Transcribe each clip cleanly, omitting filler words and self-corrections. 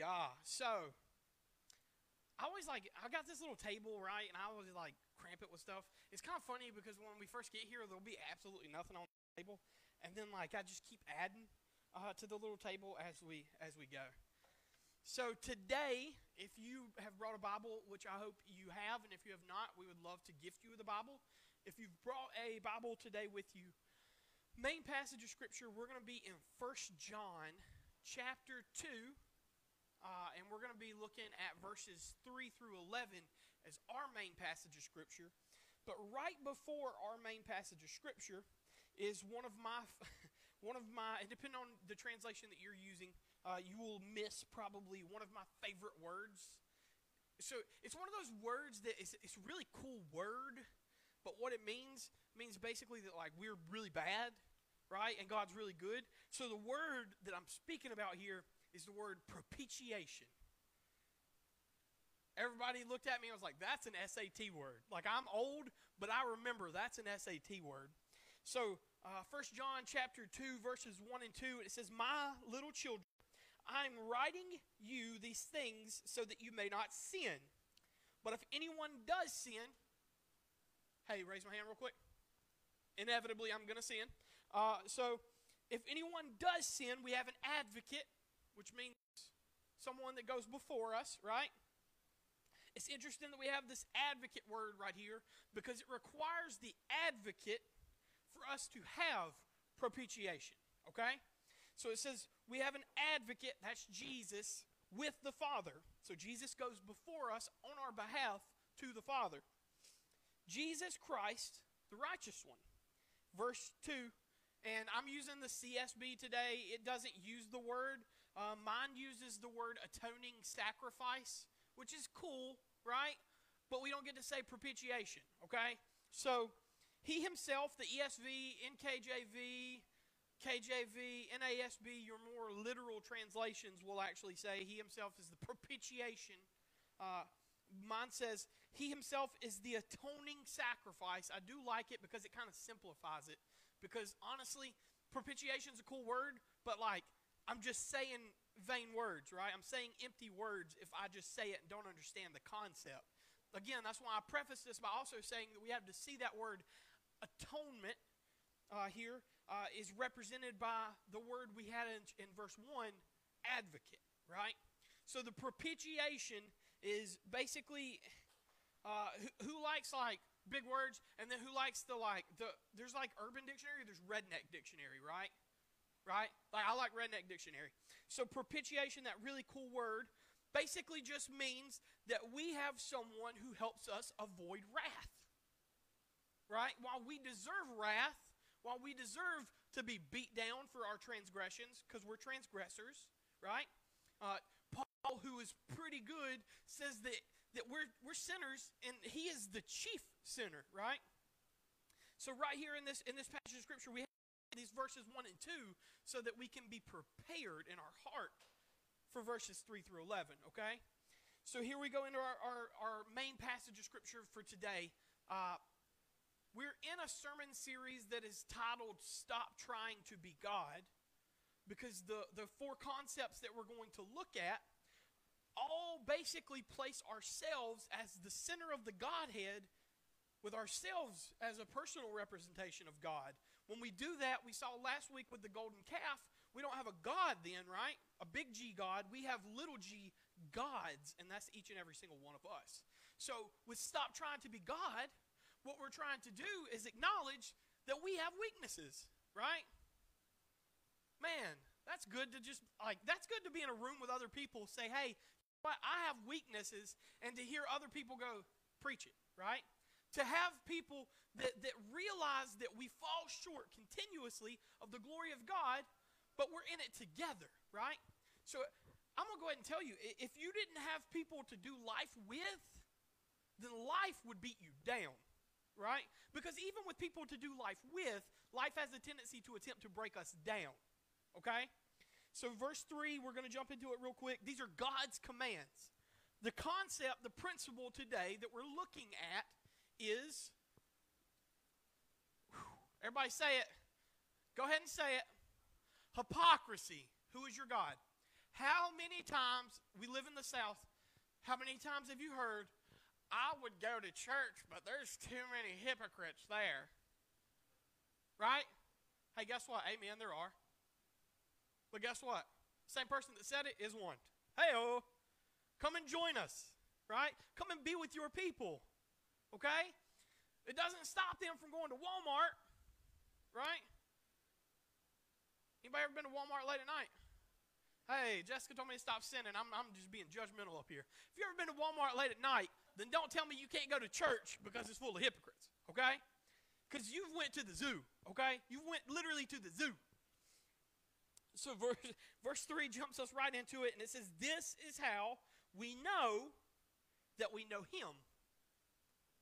Hallelujah. So, I always I got this little table, right? And I always cramp it with stuff. It's kind of funny because when we first get here, there'll be absolutely nothing on the table. And then I just keep adding to the little table as we go. So today, if you have brought a Bible, which I hope you have, and if you have not, we would love to gift you with a Bible. If you've brought a Bible today with you, main passage of Scripture, we're going to be in 1 John chapter 2, and we're going to be looking at verses 3 through 11 as our main passage of Scripture. But right before our main passage of Scripture is one of my, and depending on the translation that you're using, you will miss probably one of my favorite words. So it's one of those words that it's a really cool word, but what it means basically that we're really bad, right? And God's really good. So the word that I'm speaking about here is the word propitiation. Everybody looked at me and was like, that's an SAT word. I'm old, but I remember that's an SAT word. So 1 John chapter 2, verses 1 and 2, it says, "My little children, I'm writing you these things so that you may not sin. But if anyone does sin," hey, raise my hand real quick. Inevitably, I'm going to sin. So if anyone does sin, we have an advocate, which means someone that goes before us, right? It's interesting that we have this advocate word right here because it requires the advocate for us to have propitiation, okay? So it says we have an advocate, that's Jesus, with the Father. So Jesus goes before us on our behalf to the Father. Jesus Christ, the righteous one. Verse 2, and I'm using the CSB today. It doesn't use the word. Mine uses the word atoning sacrifice, which is cool, right? But we don't get to say propitiation, okay? So he himself, the ESV, NKJV, KJV, NASB, your more literal translations will actually say he himself is the propitiation. Mine says he himself is the atoning sacrifice. I do like it because it kind of simplifies it. Because honestly, propitiation is a cool word, but I'm just saying vain words, right? I'm saying empty words if I just say it and don't understand the concept. Again, that's why I preface this by also saying that we have to see that word atonement here is represented by the word we had in verse 1, advocate, right? So the propitiation is basically who likes big words, and then who likes there's Urban Dictionary, there's Redneck Dictionary, right? Right? I like Redneck Dictionary. So propitiation, that really cool word, basically just means that we have someone who helps us avoid wrath, right? While we deserve wrath, while we deserve to be beat down for our transgressions, because we're transgressors, right? Paul, who is pretty good, says that we're sinners, and he is the chief sinner, right? So right here in this passage of Scripture, we have these verses 1 and 2 so that we can be prepared in our heart for verses 3 through 11, okay? So here we go into our main passage of Scripture for today. We're in a sermon series that is titled Stop Trying to Be God, because the four concepts that we're going to look at all basically place ourselves as the center of the Godhead with ourselves as a personal representation of God. When we do that, we saw last week with the golden calf, we don't have a God then, right? A big G God. We have little g gods, and that's each and every single one of us. So with Stop Trying to Be God, what we're trying to do is acknowledge that we have weaknesses, right? Man, that's good to just, that's good to be in a room with other people, say, hey, you know what? I have weaknesses, and to hear other people go, preach it, right? To have people that realize that we fall short continuously of the glory of God, but we're in it together, right? So I'm going to go ahead and tell you, if you didn't have people to do life with, then life would beat you down. Right? Because even with people to do life with, life has a tendency to attempt to break us down. Okay? So verse 3, we're going to jump into it real quick. These are God's commands. The concept, the principle today that we're looking at is, everybody say it. Go ahead and say it. Hypocrisy. Who is your God? How many times, we live in the South, how many times have you heard, I would go to church, but there's too many hypocrites there. Right? Hey, guess what? Amen, there are. But guess what? Same person that said it is one. Hey-oh, come and join us, right? Come and be with your people, okay? It doesn't stop them from going to Walmart, right? Anybody ever been to Walmart late at night? Hey, Jessica told me to stop sinning. I'm just being judgmental up here. If you've ever been to Walmart late at night, then don't tell me you can't go to church because it's full of hypocrites, okay? Because you've went to the zoo, okay? You went literally to the zoo. So verse 3 jumps us right into it, and it says, this is how we know that we know him.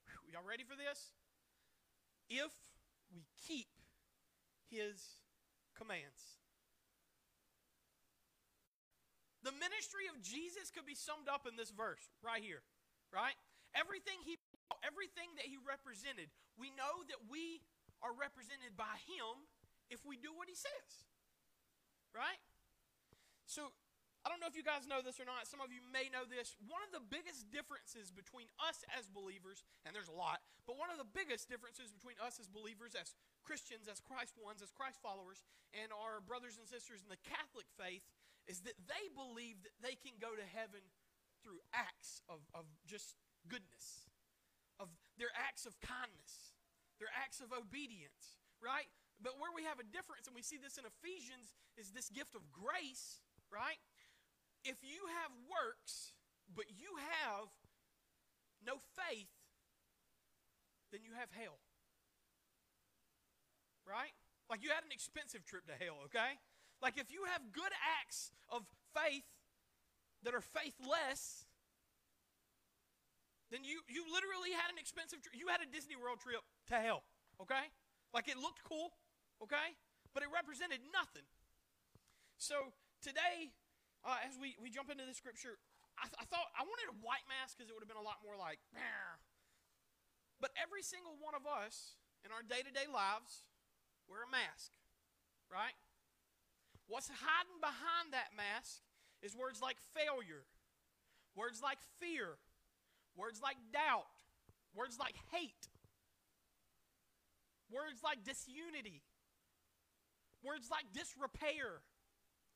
Whew, y'all ready for this? If we keep his commands. The ministry of Jesus could be summed up in this verse right here, right? Everything that he represented, we know that we are represented by him if we do what he says. Right? So, I don't know if you guys know this or not. Some of you may know this. One of the biggest differences between us as believers, and there's a lot, but one of the biggest differences between us as believers, as Christians, as Christ ones, as Christ followers, and our brothers and sisters in the Catholic faith is that they believe that they can go to heaven through acts of just goodness, of their acts of kindness, their acts of obedience, right? But where we have a difference, and we see this in Ephesians, is this gift of grace, right? If you have works, but you have no faith, then you have hell. Right? Like you had an expensive trip to hell, okay? Like if you have good acts of faith that are faithless, then you literally had an expensive trip. You had a Disney World trip to hell, okay? Like it looked cool. Okay? But it represented nothing. So today, as we jump into the scripture, I thought I wanted a white mass because it would have been a lot more like, bah. But every single one of us in our day-to-day lives wear a mask, right? What's hiding behind that mask is words like failure, words like fear, words like doubt, words like hate, words like disunity. Words like disrepair,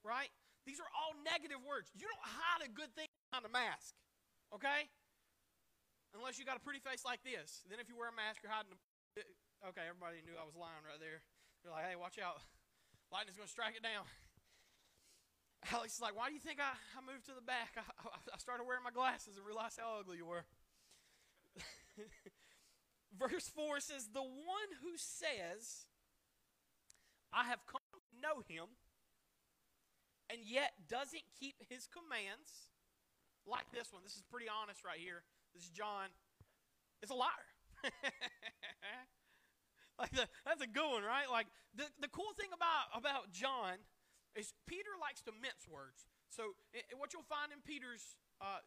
right? These are all negative words. You don't hide a good thing behind a mask, okay? Unless you got a pretty face like this. Then if you wear a mask, you're hiding a... Okay, everybody knew I was lying right there. They're like, hey, watch out. Lightning's going to strike it down. Alex is like, why do you think I moved to the back? I started wearing my glasses and realized how ugly you were. Verse 4 says, the one who says... I have come to know him, and yet doesn't keep his commands, like this one. This is pretty honest right here. This is John. It's a liar. Like that's a good one, right? Like the cool thing about John is Peter likes to mince words. So what you'll find in Peter's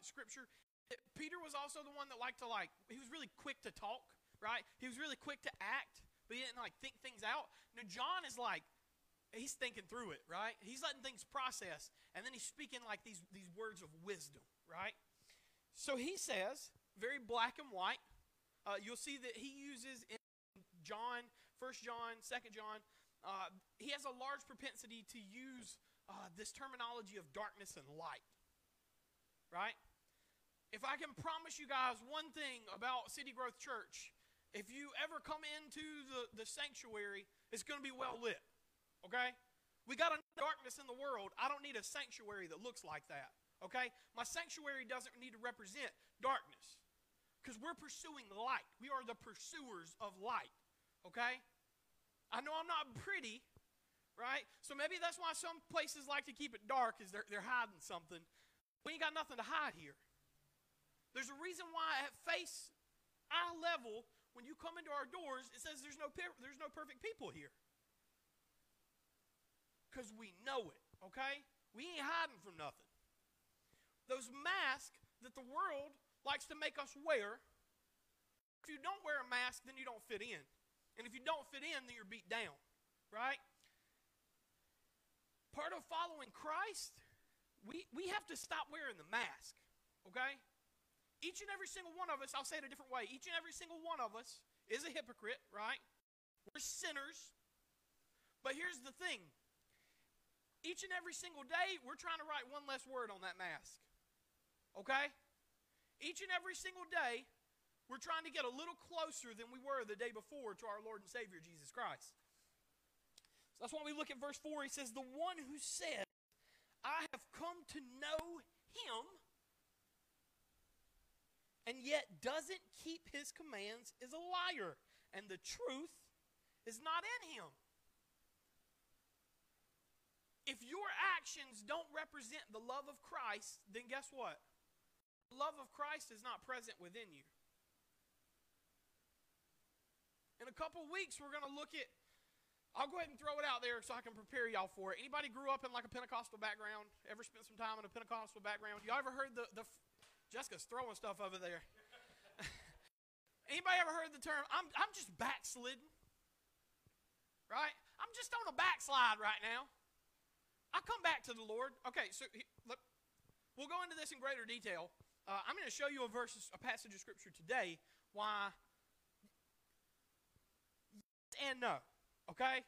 scripture, Peter was also the one that liked to he was really quick to talk, right? He was really quick to act. But he didn't think things out. Now John is he's thinking through it, right? He's letting things process. And then he's speaking these words of wisdom, right? So he says, very black and white. You'll see that he uses in John, 1 John, 2 John. He has a large propensity to use this terminology of darkness and light, right? If I can promise you guys one thing about City Growth Church, if you ever come into the sanctuary, it's going to be well lit, okay? We got enough darkness in the world. I don't need a sanctuary that looks like that, okay? My sanctuary doesn't need to represent darkness because we're pursuing light. We are the pursuers of light, okay? I know I'm not pretty, right? So maybe that's why some places like to keep it dark is they're hiding something. We ain't got nothing to hide here. There's a reason why at face, eye level, when you come into our doors, it says there's no perfect people here. Because we know it, okay? We ain't hiding from nothing. Those masks that the world likes to make us wear, if you don't wear a mask, then you don't fit in. And if you don't fit in, then you're beat down, right? Part of following Christ we have to stop wearing the mask, okay? Each and every single one of us, I'll say it a different way, each and every single one of us is a hypocrite, right? We're sinners. But here's the thing. Each and every single day, we're trying to write one less word on that mask, okay? Each and every single day, we're trying to get a little closer than we were the day before to our Lord and Savior, Jesus Christ. So that's why we look at verse 4. He says, the one who said, I have come to know him, and yet doesn't keep his commands is a liar, and the truth is not in him. If your actions don't represent the love of Christ, then guess what? The love of Christ is not present within you. In a couple weeks, we're going to look at, I'll go ahead and throw it out there so I can prepare y'all for it. Anybody grew up in like a Pentecostal background? Ever spent some time in a Pentecostal background? Y'all ever heard the Jessica's throwing stuff over there. Anybody ever heard the term, I'm just backslidden, right? I'm just on a backslide right now. I come back to the Lord. Okay, so look, we'll go into this in greater detail. I'm going to show you a passage of Scripture today why yes and no, okay?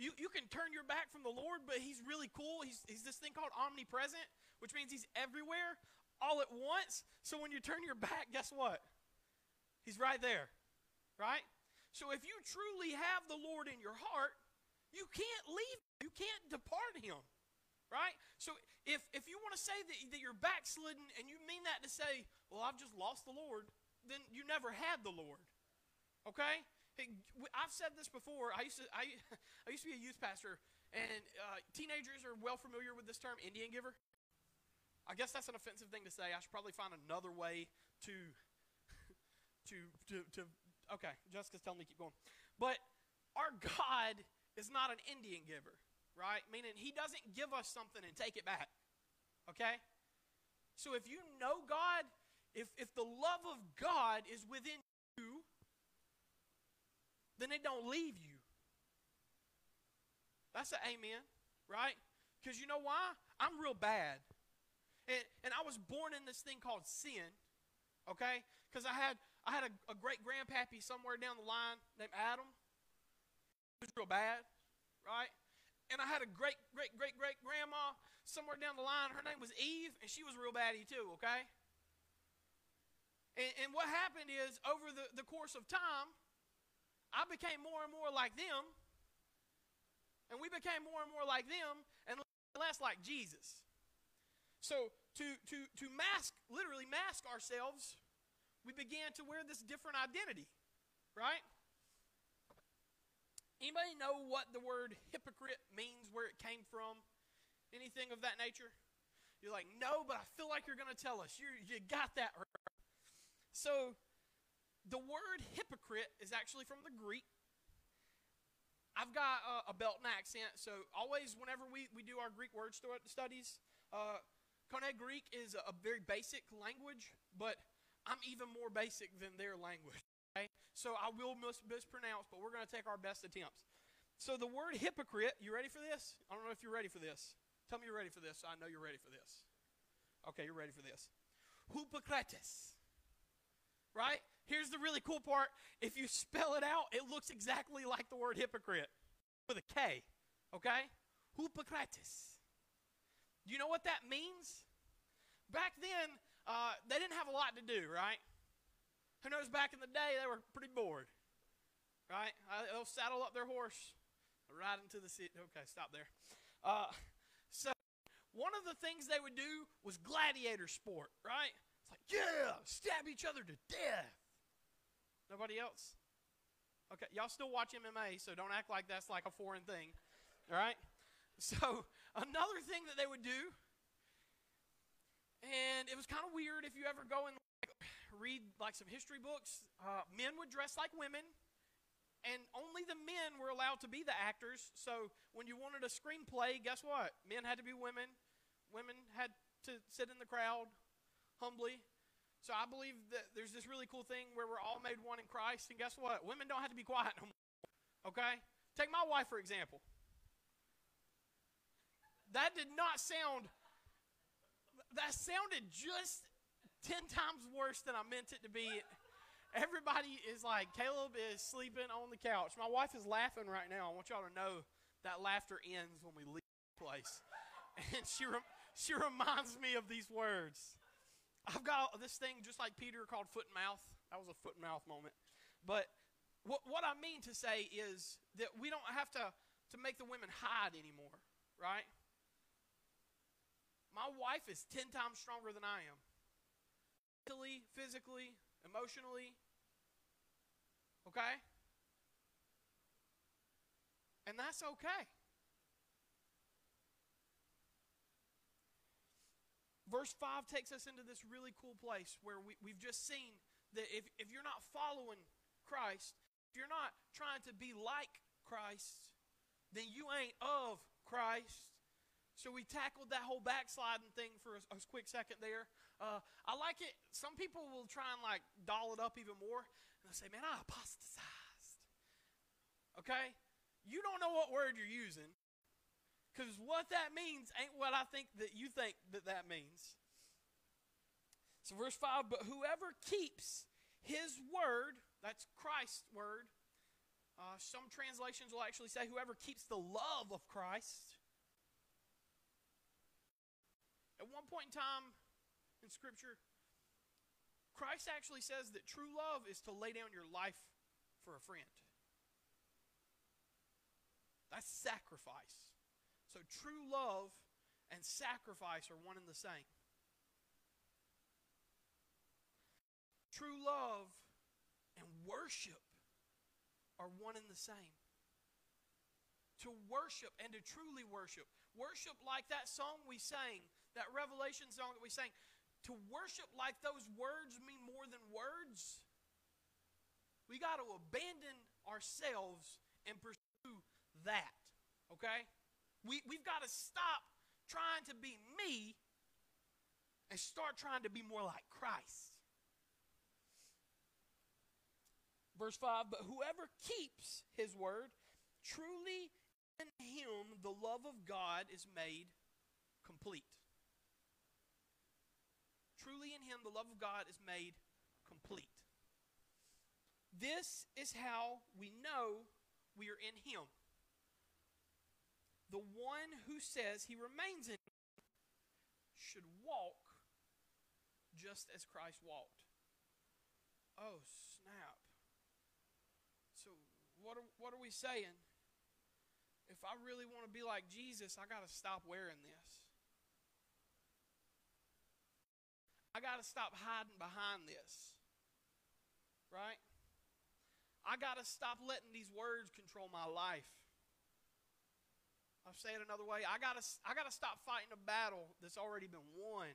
You can turn your back from the Lord, but he's really cool. He's this thing called omnipresent, which means he's everywhere all at once. So when you turn your back, guess what? He's right there, right? So if you truly have the Lord in your heart, you can't leave him. You can't depart him, right? So if you want to say that you're backslidden and you mean that to say, well, I've just lost the Lord, then you never had the Lord, okay? I've said this before. I used to be a youth pastor, and teenagers are well familiar with this term, Indian giver. I guess that's an offensive thing to say. I should probably find another way to okay, Jessica's telling me to keep going. But our God is not an Indian giver, right? Meaning he doesn't give us something and take it back, okay? So if you know God, if the love of God is within you, then it don't leave you. That's an amen, right? Because you know why? I'm real bad. And I was born in this thing called sin, okay? Because I had a great-grandpappy somewhere down the line named Adam. He was real bad, right? And I had a great-great-great-great-grandma somewhere down the line. Her name was Eve, and she was real baddie too, okay? And what happened is, over the course of time, I became more and more like them, and we became more and more like them, and less like Jesus. So to mask, literally mask ourselves, we began to wear this different identity, right? Anybody know what the word hypocrite means, where it came from? Anything of that nature? You're like, no, but I feel like you're going to tell us. You got that right. So the word hypocrite is actually from the Greek. I've got a Belton accent, so always whenever we do our Greek word studies, Koine Greek is a very basic language, but I'm even more basic than their language. Okay? So I will mispronounce, but we're going to take our best attempts. So the word hypocrite, you ready for this? I don't know if you're ready for this. Tell me you're ready for this. So I know you're ready for this. Okay, you're ready for this. Hippocrates. Right? Here's the really cool part. If you spell it out, it looks exactly like the word hypocrite with a K. Okay? Hippocrates. Do you know what that means? Back then, they didn't have a lot to do, right? Who knows, back in the day, they were pretty bored, right? They'll saddle up their horse, ride into the city. Okay, stop there. So one of the things they would do was gladiator sport, right? It's like, yeah, stab each other to death. Nobody else? Okay, y'all still watch MMA, so don't act like that's like a foreign thing, all right? So another thing that they would do, and it was kind of weird if you ever go and like, read like some history books, men would dress like women, and only the men were allowed to be the actors. So when you wanted a screenplay, guess what? Men had to be women. Women had to sit in the crowd humbly. So I believe that there's this really cool thing where we're all made one in Christ, and guess what? Women don't have to be quiet no more, okay? Take my wife, for example. That did not sound That sounded just 10 times worse than I meant it to be. Everybody is like, Caleb is sleeping on the couch. My wife is laughing right now. I want y'all to know that laughter ends when we leave the place. And she reminds me of these words. I've got this thing just like Peter called foot and mouth. That was a foot and mouth moment. But what I mean to say is that we don't have to make the women hide anymore, right? My wife is 10 times stronger than I am. Mentally, physically, emotionally. Okay? And that's okay. Verse 5 takes us into this really cool place where we've just seen that if you're not following Christ, if you're not trying to be like Christ, then you ain't of Christ. So we tackled that whole backsliding thing for a quick second there. I like it. Some people will try and like doll it up even more. And they'll say, man, I apostatized. Okay? You don't know what word you're using. Because what that means ain't what I think that you think that that means. So verse 5, but whoever keeps his word, that's Christ's word. Some translations will actually say whoever keeps the love of Christ. At one point in time in Scripture, Christ actually says that true love is to lay down your life for a friend. That's sacrifice. So true love and sacrifice are one and the same. True love and worship are one and the same. To worship and to truly worship. Worship like that song we sang. That Revelation song that we sang, to worship like those words mean more than words. We got to abandon ourselves and pursue that, okay? We've got to stop trying to be me and start trying to be more like Christ. Verse 5, but whoever keeps his word, truly in him the love of God is made complete. Truly in him the love of God is made complete. This is how we know we are in him. The one who says he remains in him should walk just as Christ walked. Oh, snap. So what are we saying? If I really want to be like Jesus, I got to stop wearing this. I got to stop hiding behind this, right? I got to stop letting these words control my life. I'll say it another way. I got to stop fighting a battle that's already been won.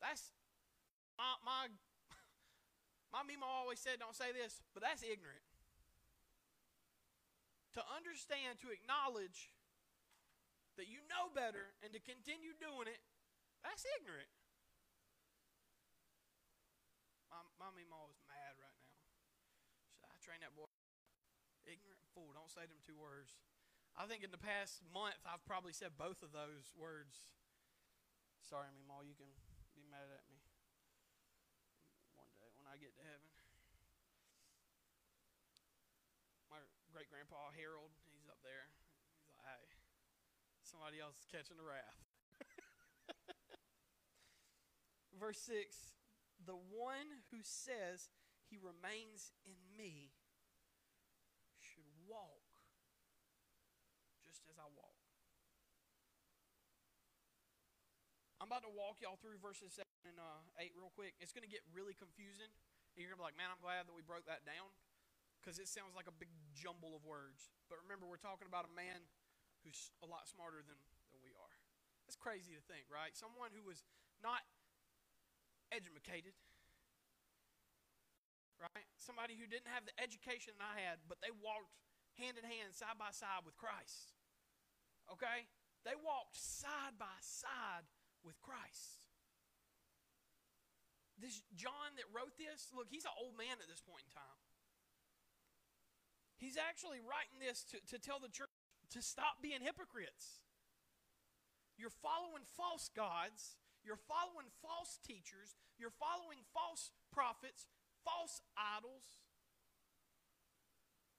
That's my mama always said, don't say this, but that's ignorant. To understand, to acknowledge that you know better and to continue doing it, that's ignorant. My mom is mad right now. She said, I trained that boy. Ignorant fool, don't say them two words. I think in the past month I've probably said both of those words. Sorry, Mom, you can be mad at me one day when I get to heaven. My great-grandpa Harold, he's up there. He's like, hey. Somebody else is catching the wrath. Verse 6, the one who says he remains in me should walk just as I walk. I'm about to walk y'all through verses 7 and 8 real quick. It's going to get really confusing. And you're going to be like, man, I'm glad that we broke that down. Because it sounds like a big jumble of words. But remember, we're talking about a man who's a lot smarter than we are. That's crazy to think, right? Someone who was not educated, right? Somebody who didn't have the education that I had, but they walked hand in hand, side by side with Christ, okay? They walked side by side with Christ. This John that wrote this, look, he's an old man at this point in time. He's actually writing this to tell the church to stop being hypocrites. You're following false gods. You're following false teachers. You're following false prophets, false idols.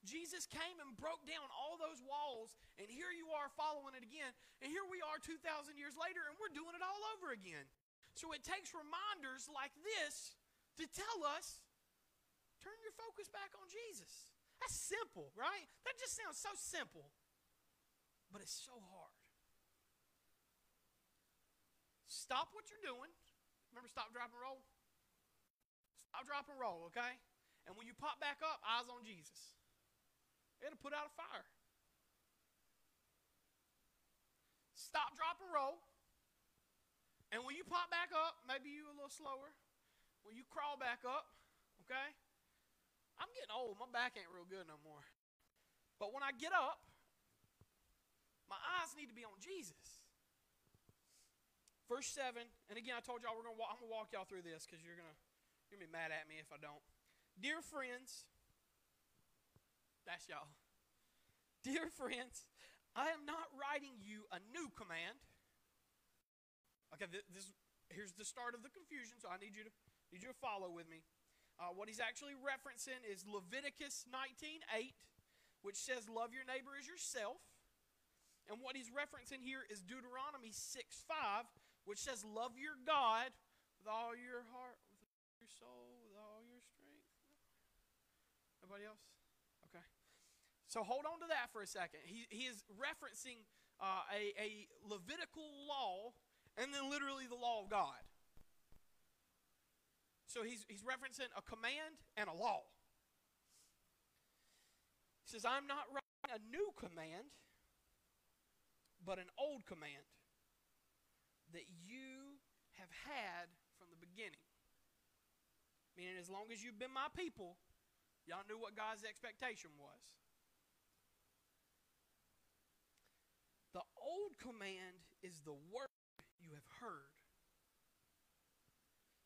Jesus came and broke down all those walls, and here you are following it again. And here we are 2,000 years later, and we're doing it all over again. So it takes reminders like this to tell us, turn your focus back on Jesus. That's simple, right? That just sounds so simple, but it's so hard. Stop what you're doing. Remember, stop, drop, and roll? Stop, drop, and roll, okay? And when you pop back up, eyes on Jesus. It'll put out a fire. Stop, drop, and roll. And when you pop back up, maybe you a little slower. When you crawl back up, okay? I'm getting old. My back ain't real good no more. But when I get up, my eyes need to be on Jesus. Verse 7, and again, I told y'all I'm going to walk y'all through this because you're going to be mad at me if I don't. Dear friends, that's y'all. Dear friends, I am not writing you a new command. Okay, here's the start of the confusion, so I need you to follow with me. What he's actually referencing is Leviticus 19:8, which says, love your neighbor as yourself. And what he's referencing here is Deuteronomy 6:5, which says, love your God with all your heart, with all your soul, with all your strength. Nobody else? Okay. So hold on to that for a second. He is referencing a Levitical law and then literally the law of God. So he's referencing a command and a law. He says, I'm not writing a new command, but an old command that you have had from the beginning. Meaning, as long as you've been my people, y'all knew what God's expectation was. The old command is the word you have heard.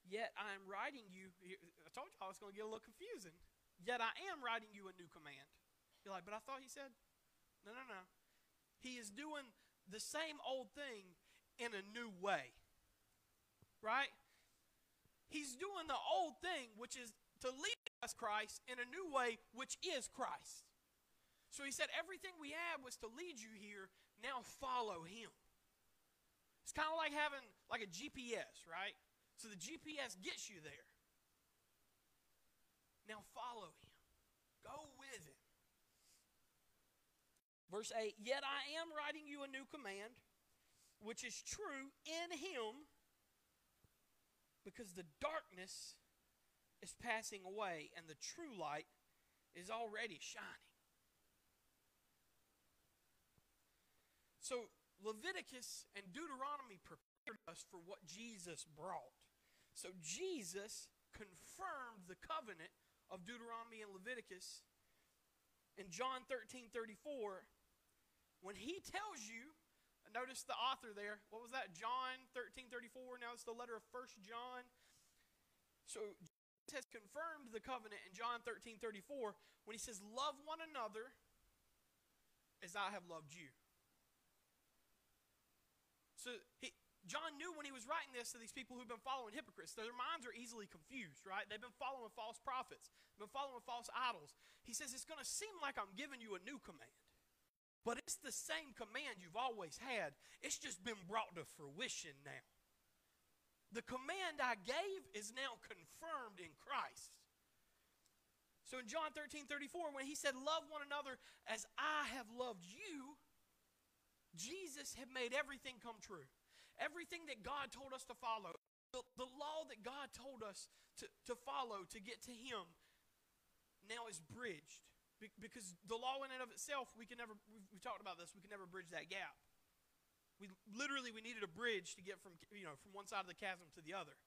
Yet I am writing you, I told you I was going to get a little confusing. Yet I am writing you a new command. You're like, but I thought he said, no. He is doing the same old thing in a new way, right? He's doing the old thing, which is to lead us Christ in a new way, which is Christ. So he said, everything we had was to lead you here. Now follow him. It's kind of like having like a GPS, right? So the GPS gets you there. Now follow him. Go with him. Verse 8, yet I am writing you a new command, which is true in him, because the darkness is passing away and the true light is already shining. So Leviticus and Deuteronomy prepared us for what Jesus brought. So Jesus confirmed the covenant of Deuteronomy and Leviticus in John 13:34. When he tells you, notice the author there, what was that? John 13:34, now it's the letter of 1 John. So Jesus has confirmed the covenant in John 13:34 when he says, love one another as I have loved you. So John knew when he was writing this to these people who've been following hypocrites. Their minds are easily confused, right? They've been following false prophets. They've been following false idols. He says, it's going to seem like I'm giving you a new command. But it's the same command you've always had. It's just been brought to fruition now. The command I gave is now confirmed in Christ. So in John 13:34, when he said, love one another as I have loved you, Jesus had made everything come true. Everything that God told us to follow, the law that God told us to follow to get to him, now is bridged. Because the law in and of itself, we talked about this, we can never bridge that gap. We needed a bridge to get from one side of the chasm to the other.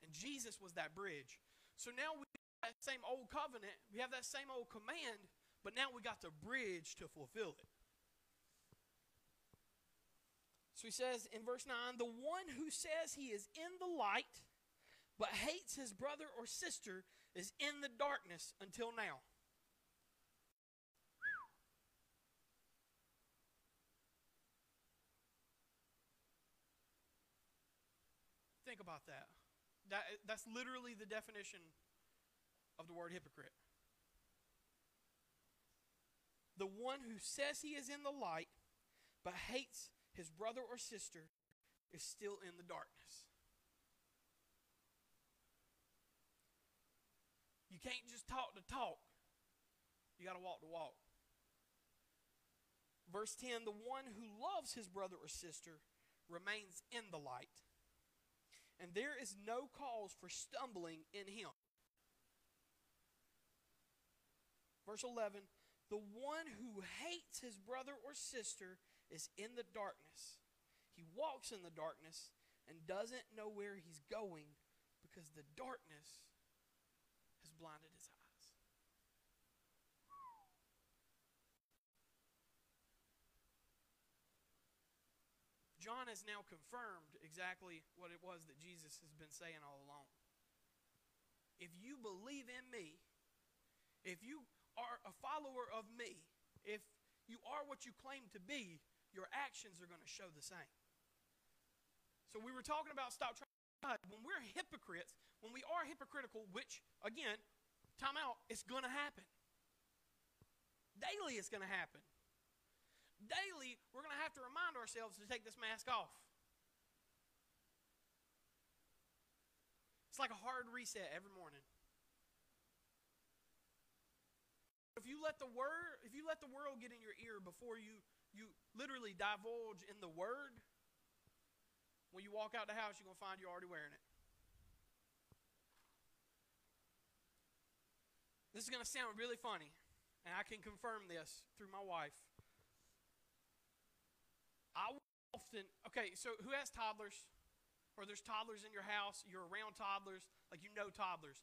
And Jesus was that bridge. So now we have that same old covenant, we have that same old command, but now we got the bridge to fulfill it. So he says in verse 9, the one who says he is in the light, but hates his brother or sister, is in the darkness until now. think about that. That's literally the definition of the word hypocrite. The one who says he is in the light but hates his brother or sister is still in the darkness. You can't just talk the talk. You got to walk the walk. Verse 10, the one who loves his brother or sister remains in the light, and there is no cause for stumbling in him. Verse 11, the one who hates his brother or sister is in the darkness. He walks in the darkness and doesn't know where he's going because the darkness has blinded his eyes. John has now confirmed exactly what it was that Jesus has been saying all along. If you believe in me, if you are a follower of me, if you are what you claim to be, your actions are going to show the same. So we were talking about stop trying to hide. When we're hypocrites, when we are hypocritical, which, again, time out, it's going to happen. Daily it's going to happen. Daily we're going to have to remind ourselves to take this mask off. It's like a hard reset every morning. If you let the word, if you let the world get in your ear before you literally divulge in the word, when you walk out the house, you're going to find you're already wearing it. This is going to sound really funny, and I can confirm this through my wife. I often, okay, so who has toddlers? Or there's toddlers in your house, you're around toddlers, like you know toddlers.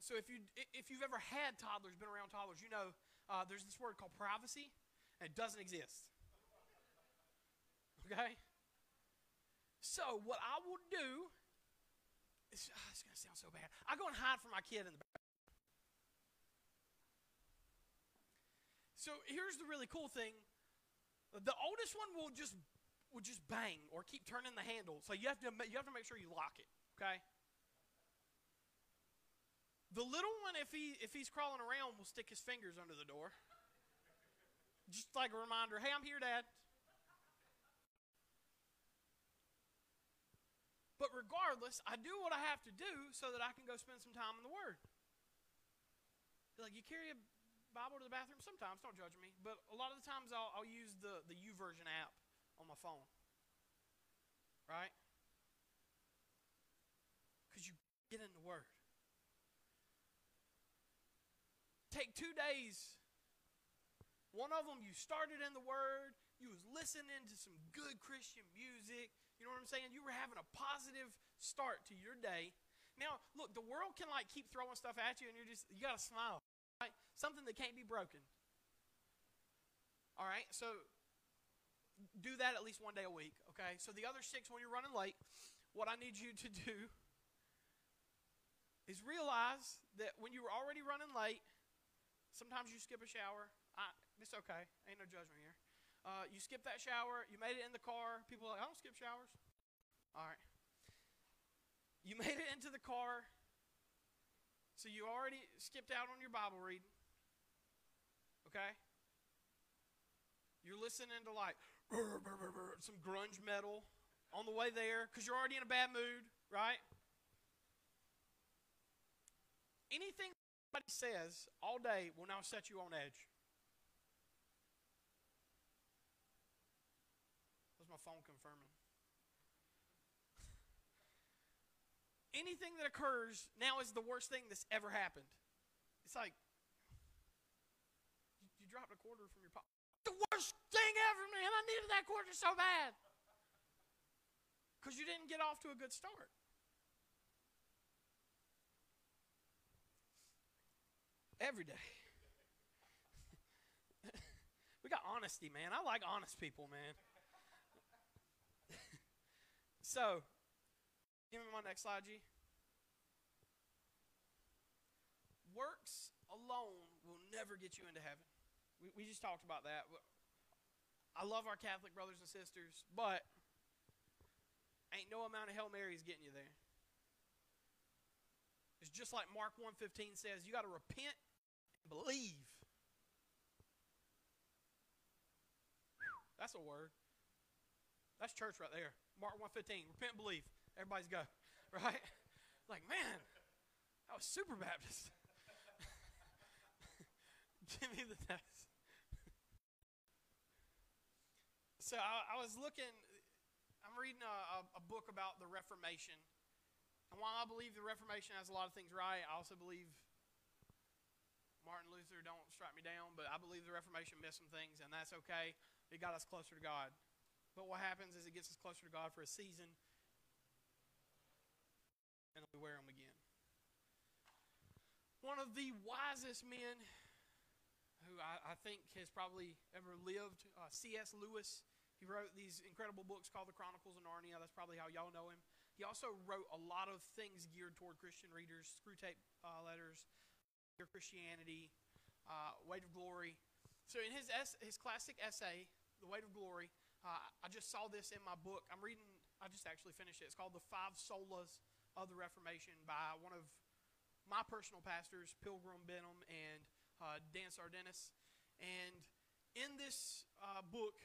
So if you've ever had toddlers, been around toddlers, you know there's this word called privacy, and it doesn't exist. Okay? So what I will do, it's going to sound so bad, I go and hide from my kid in the back. So here's the really cool thing. The oldest one will just bang or keep turning the handle. So you have to make sure you lock it, okay? The little one, if he's crawling around, will stick his fingers under the door. Just like a reminder, hey, I'm here, Dad. But regardless, I do what I have to do so that I can go spend some time in the Word. Like, you carry a Bible to the bathroom? Sometimes, don't judge me. But a lot of the times I'll use the YouVersion app on my phone. Right? Because you get in the Word. Take 2 days. One of them, you started in the Word. You was listening to some good Christian music. You know what I'm saying? You were having a positive start to your day. Now, look, the world can, like, keep throwing stuff at you, and you got to smile, right? Something that can't be broken. All right? So do that at least one day a week, okay? So the other 6, when you're running late, what I need you to do is realize that when you were already running late, sometimes you skip a shower. It's okay. Ain't no judgment here. You skip that shower. You made it in the car. People are like, I don't skip showers. All right. You made it into the car. So you already skipped out on your Bible reading. Okay? You're listening to, like, some grunge metal on the way there because you're already in a bad mood, right? Anything somebody says all day will now set you on edge. That's my phone confirming. Anything that occurs now is the worst thing that's ever happened. It's like, you dropped a quarter from your pocket. The worst thing ever, man. I needed that quarter so bad. Because you didn't get off to a good start. Every day. We got honesty, man. I like honest people, man. So, give me my next slide, G. Works alone will never get you into heaven. We just talked about that. I love our Catholic brothers and sisters, but ain't no amount of Hail Marys getting you there. It's just like Mark 1:15 says, you got to repent and believe. Whew, that's a word. That's church right there. Mark 1:15, repent and believe. Everybody's go, right? Like, man, I was super Baptist. Give me the test. So I was looking, I'm reading a book about the Reformation. And while I believe the Reformation has a lot of things right, I also believe, Martin Luther, don't strike me down, but I believe the Reformation missed some things, and that's okay. It got us closer to God. But what happens is it gets us closer to God for a season, and we wear them again. One of the wisest men who I think has probably ever lived, C.S. Lewis. He wrote these incredible books called the Chronicles of Narnia. That's probably how y'all know him. He also wrote a lot of things geared toward Christian readers, Screwtape letters, Your Christianity, Weight of Glory. So in his classic essay, The Weight of Glory, I just saw this in my book. I'm reading, I just actually finished it. It's called The Five Solas of the Reformation by one of my personal pastors, Pilgrim Benham and Dan Sardennis. And in this book,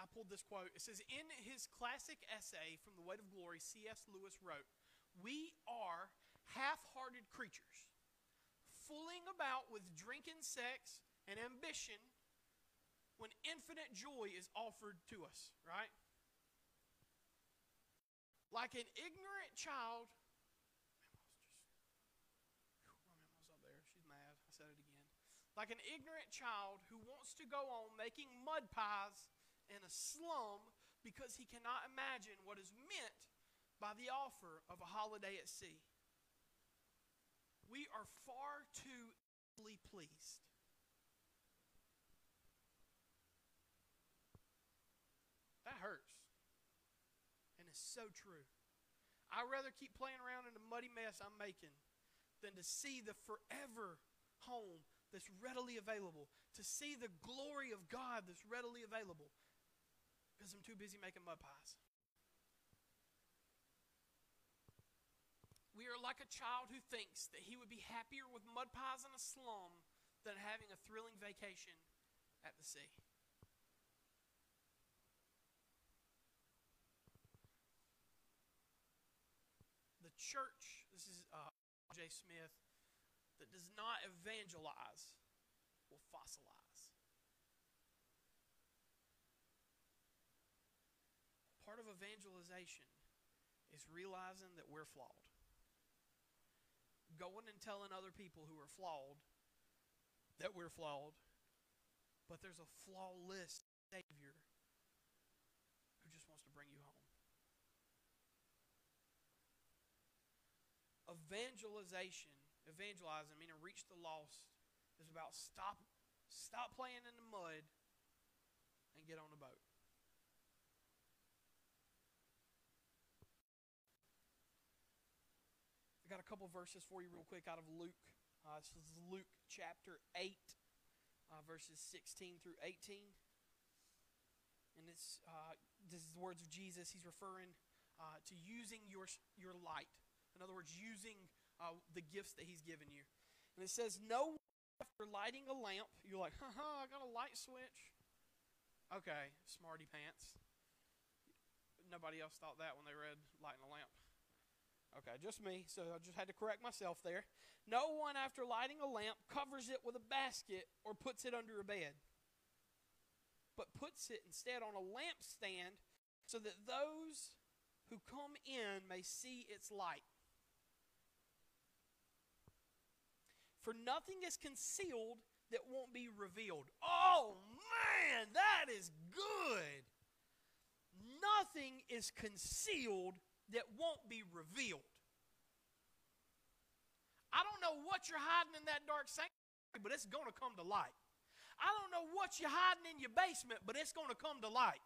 I pulled this quote. It says, in his classic essay from The Weight of Glory, C.S. Lewis wrote, "We are half-hearted creatures, fooling about with drinking, sex, and ambition when infinite joy is offered to us," right? "Like an ignorant child," my mama's up there, she's mad, I said it again. "Like an ignorant child who wants to go on making mud pies in a slum because he cannot imagine what is meant by the offer of a holiday at sea. We are far too easily pleased." That hurts. And it's so true. I'd rather keep playing around in the muddy mess I'm making than to see the forever home that's readily available, to see the glory of God that's readily available, because I'm too busy making mud pies. We are like a child who thinks that he would be happier with mud pies in a slum than having a thrilling vacation at the sea. The church, this is J. Smith, that does not evangelize will fossilize. Part of evangelization is realizing that we're flawed. Going and telling other people who are flawed that we're flawed, but there's a flawless Savior who just wants to bring you home. Evangelizing, meaning reach the lost, is about stop playing in the mud and get on the boat. I got a couple verses for you real quick out of Luke. This is Luke chapter 8, verses 16 through 18. And this is the words of Jesus. He's referring to using your light. In other words, using the gifts that he's given you. And it says, "No one, after lighting a lamp," you're like, I got a light switch. Okay, smarty pants. Nobody else thought that when they read lighting a lamp. Okay, just me, so I just had to correct myself there. "No one, after lighting a lamp, covers it with a basket or puts it under a bed, but puts it instead on a lampstand so that those who come in may see its light. For nothing is concealed that won't be revealed." Oh, man, that is good. Nothing is concealed that won't be revealed. I don't know what you're hiding in that dark sanctuary, but it's going to come to light. I don't know what you're hiding in your basement, but it's going to come to light.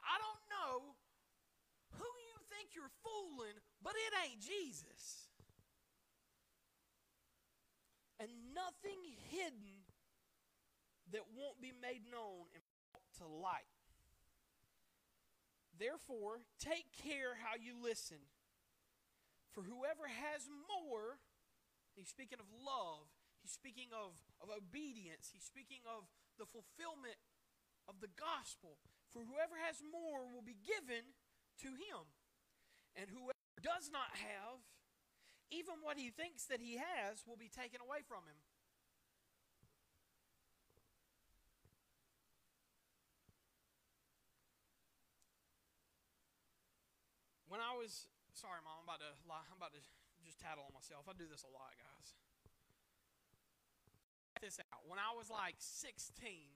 I don't know who you think you're fooling, but it ain't Jesus. "And nothing hidden that won't be made known and brought to light. Therefore, take care how you listen. For whoever has more, he's speaking of love, he's speaking of obedience, he's speaking of the fulfillment of the gospel. For whoever has more will be given to him. And whoever does not have, even what he thinks that he has will be taken away from him. When I was, sorry Mom, I'm about to lie. I'm about to just tattle on myself. I do this a lot, guys. Check this out. When I was like 16,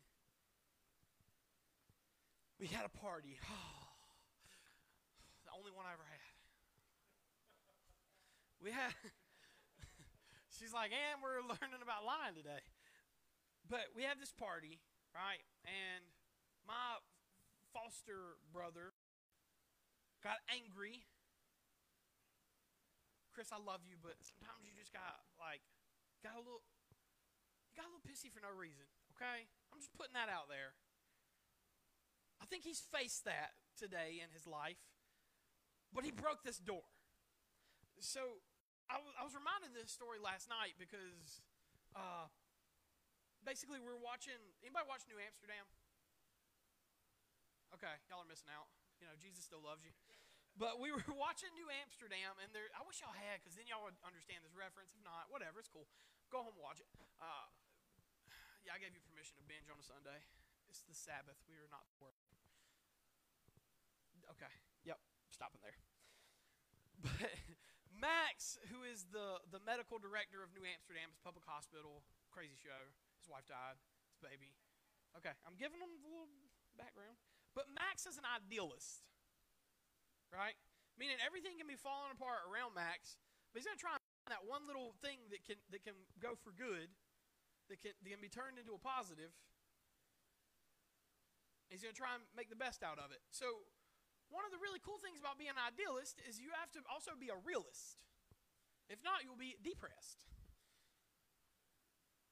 we had a party. Oh, the only one I ever had. We had, she's like, and we're learning about lying today. But we had this party, right? And my foster brother got angry. Chris, I love you, but sometimes you just got a little pissy for no reason, okay? I'm just putting that out there. I think he's faced that today in his life. But he broke this door. So I was reminded of this story last night because basically we're watching, anybody watch New Amsterdam? Okay, y'all are missing out. You know, Jesus still loves you. But we were watching New Amsterdam, and there, I wish y'all had because then y'all would understand this reference. If not, whatever, it's cool. Go home and watch it. Yeah, I gave you permission to binge on a Sunday. It's the Sabbath. We are not working. Okay, yep, stopping there. But Max, who is the medical director of New Amsterdam's public hospital, crazy show. His wife died, his baby. Okay, I'm giving him a little background. But Max is an idealist, right? Meaning everything can be falling apart around Max, but he's going to try and find that one little thing that can go for good, that can be turned into a positive. He's going to try and make the best out of it. So one of the really cool things about being an idealist is you have to also be a realist. If not, you'll be depressed.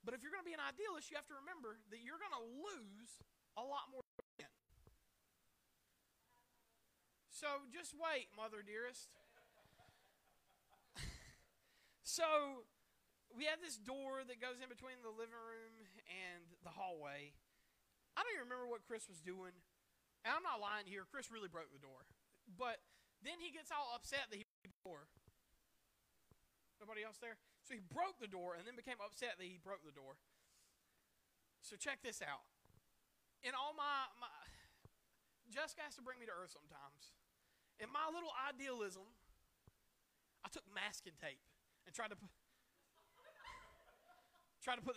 But if you're going to be an idealist, you have to remember that you're going to lose a lot more. So just wait, mother dearest. So we have this door that goes in between the living room and the hallway. I don't even remember what Chris was doing. And I'm not lying here. Chris really broke the door. But then he gets all upset that he broke the door. Nobody else there? So he broke the door and then became upset that he broke the door. So check this out. In all my Jessica has to bring me to earth sometimes. In my little idealism, I took masking tape and tried to put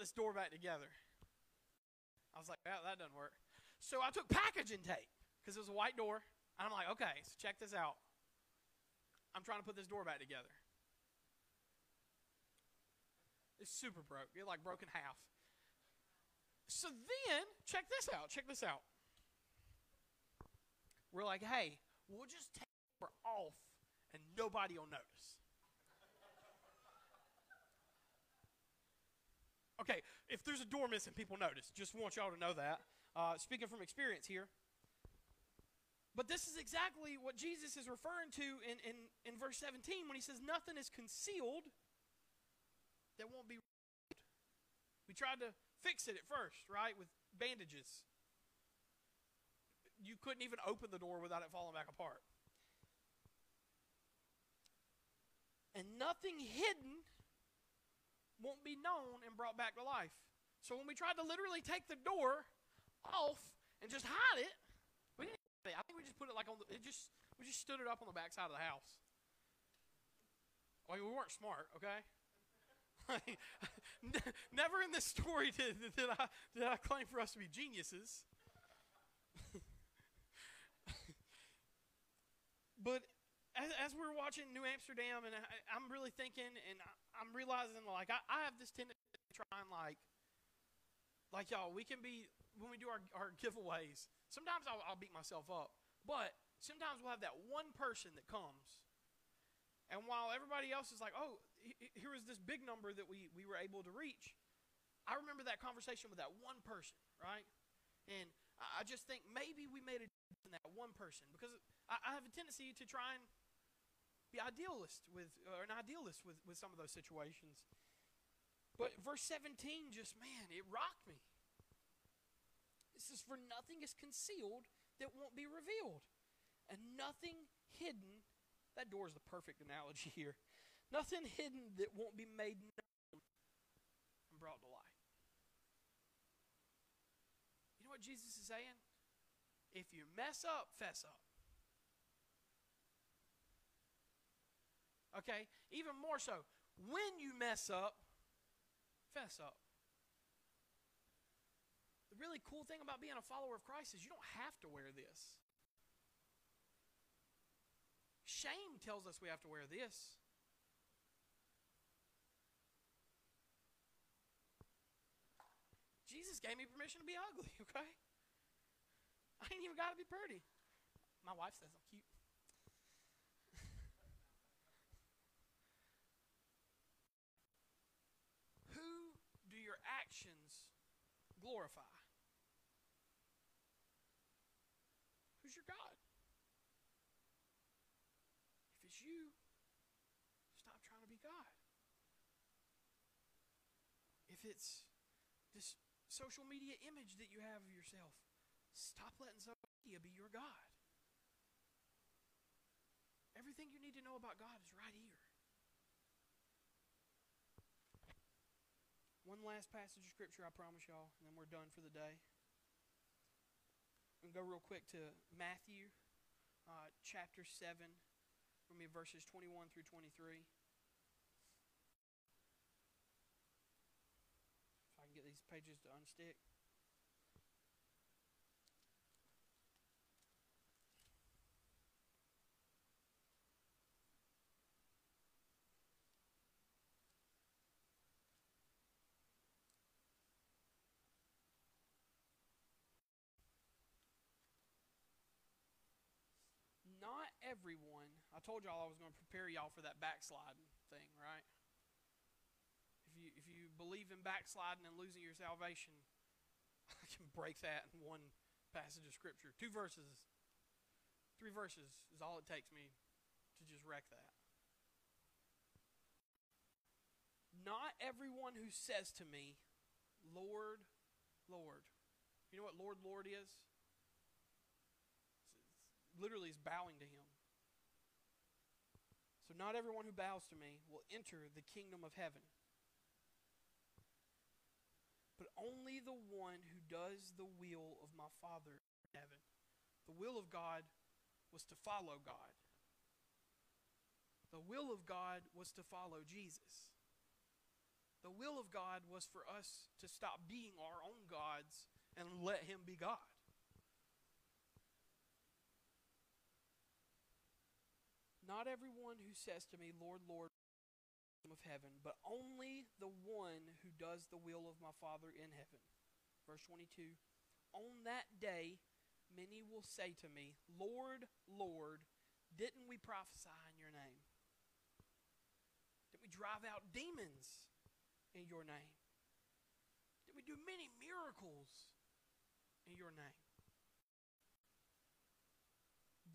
this door back together. I was like, well, that doesn't work. So I took packaging tape because it was a white door. And I'm like, okay, so check this out. I'm trying to put this door back together. It's super broke. It like broke in half. So then, check this out. Check this out. We're like, hey, we'll just take the door off and nobody will notice. Okay, if there's a door missing, people notice. Just want y'all to know that. Speaking from experience here. But this is exactly what Jesus is referring to in verse 17 when he says nothing is concealed that won't be revealed. We tried to fix it at first, right, with bandages. You couldn't even open the door without it falling back apart. And nothing hidden won't be known and brought back to life. So when we tried to literally take the door off and just hide it, we didn't hide it. I think we just put it like on the, it just, we just stood it up on the back side of the house. Like, we weren't smart, okay? Like, never in this story did I claim for us to be geniuses. But as we're watching New Amsterdam, and I'm really thinking, and I'm realizing, like, I have this tendency to try and, like y'all, we can be, when we do our giveaways, sometimes I'll beat myself up, but sometimes we'll have that one person that comes, and while everybody else is like, oh, here was this big number that we were able to reach, I remember that conversation with that one person, right? And I just think maybe we made a difference in that one person, because I have a tendency to try and be an idealist with some of those situations. But verse 17 just, man, it rocked me. It says, for nothing is concealed that won't be revealed, and nothing hidden. That door is the perfect analogy here. Nothing hidden that won't be made known and brought to light. You know what Jesus is saying? If you mess up, fess up. Okay? Even more so, when you mess up, fess up. The really cool thing about being a follower of Christ is you don't have to wear this. Shame tells us we have to wear this. Jesus gave me permission to be ugly, okay? I ain't even got to be pretty. My wife says I'm cute. Who do your actions glorify? Who's your God? If it's you, stop trying to be God. If it's this social media image that you have of yourself, stop letting social media be your God. Everything you need to know about God is right here. One last passage of Scripture, I promise y'all, and then we're done for the day. I'm going to go real quick to Matthew chapter 7. We're going to be verses 21 through 23. If I can get these pages to unstick. Not everyone, I told y'all I was going to prepare y'all for that backsliding thing, right? If you believe in backsliding and losing your salvation, I can break that in one passage of Scripture. 3 verses is all it takes me to just wreck that. Not everyone who says to me, Lord, Lord. You know what Lord, Lord is? Literally is bowing to him. So not everyone who bows to me will enter the kingdom of heaven, but only the one who does the will of my Father in heaven. The will of God was to follow God. The will of God was to follow Jesus. The will of God was for us to stop being our own gods and let him be God. Not everyone who says to me, Lord, Lord, of heaven, but only the one who does the will of my Father in heaven. Verse 22, on that day, many will say to me, Lord, Lord, didn't we prophesy in your name? Didn't we drive out demons in your name? Didn't we do many miracles in your name?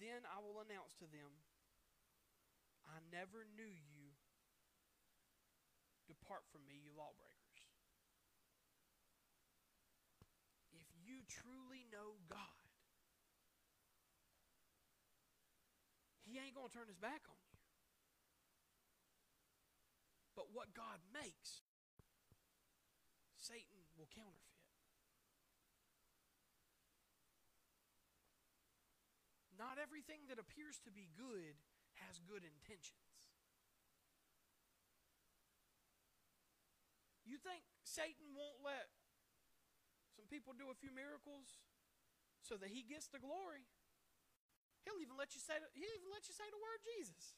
Then I will announce to them, I never knew you. Depart from me, you lawbreakers. If you truly know God, he ain't going to turn his back on you. But what God makes, Satan will counterfeit. Not everything that appears to be good has good intentions. You think Satan won't let some people do a few miracles so that he gets the glory? He'll even let you say the word Jesus.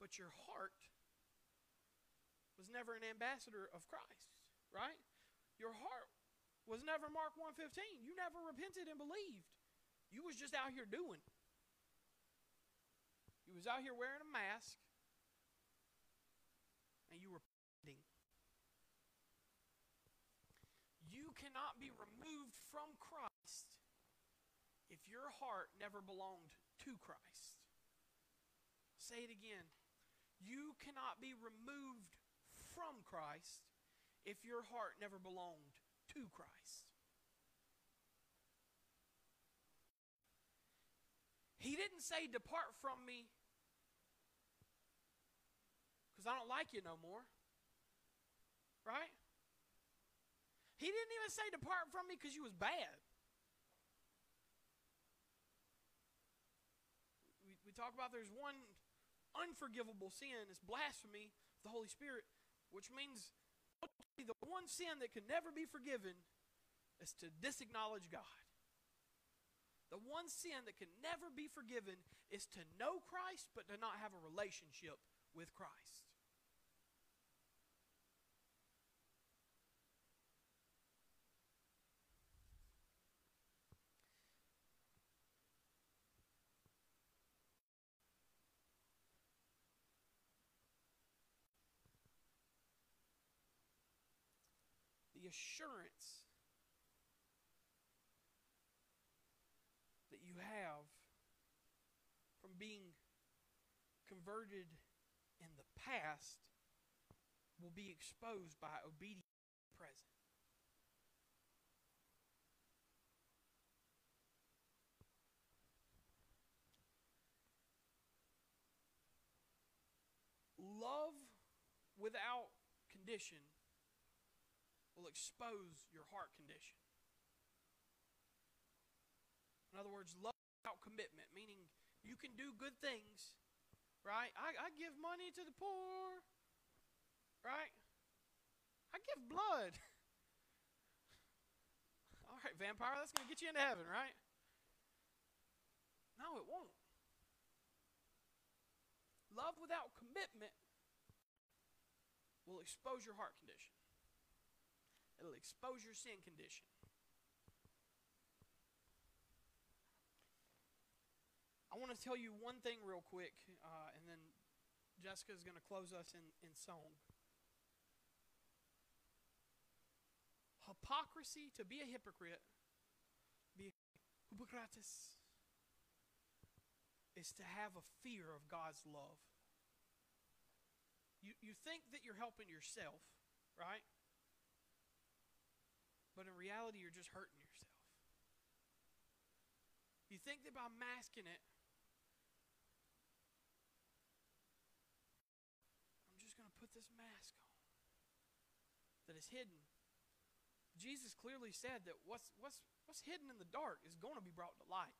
But your heart was never an ambassador of Christ, right? Your heart was never Mark 1:15. You never repented and believed. You was just out here doing. You was out here wearing a mask, and you were pretending. You cannot be removed from Christ if your heart never belonged to Christ. say it again. You cannot be removed from Christ if your heart never belonged to Christ. He didn't say, depart from me because I don't like you no more. Right? He didn't even say, depart from me because you was bad. We talk about there's one unforgivable sin. It's blasphemy of the Holy Spirit, which means the one sin that can never be forgiven is to disacknowledge God. The one sin that can never be forgiven is to know Christ but to not have a relationship with Christ. The assurance that you have from being converted in the past will be exposed by obedience in the present. Love without condition will expose your heart condition. In other words, love without commitment, meaning you can do good things, right? I give money to the poor, right? I give blood. All right, vampire, that's going to get you into heaven, right? No, it won't. Love without commitment will expose your heart condition. It'll expose your sin condition. I want to tell you one thing real quick, and then Jessica is going to close us in song. Hypocrisy, to be a hypocrite, be Hippocrates, is to have a fear of God's love. You think that you're helping yourself, right? But in reality, you're just hurting yourself. You think that by masking it, I'm just going to put this mask on that is hidden. Jesus clearly said that what's hidden in the dark is going to be brought to light.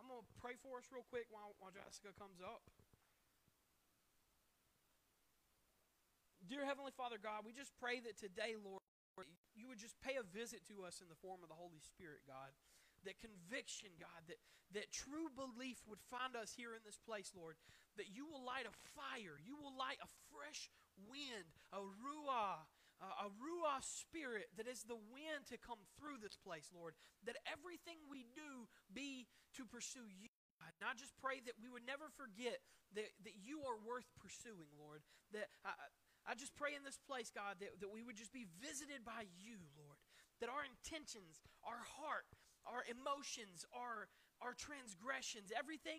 I'm going to pray for us real quick while Jessica comes up. Dear Heavenly Father God, we just pray that today, Lord, you would just pay a visit to us in the form of the Holy Spirit, God. That conviction, God, that true belief would find us here in this place, Lord. That you will light a fire. You will light a fresh wind, a Ruah spirit that is the wind to come through this place, Lord. That everything we do be to pursue you. And I just pray that we would never forget that you are worth pursuing, Lord. That I just pray in this place, God, that we would just be visited by you, Lord. That our intentions, our heart, our emotions, our transgressions, everything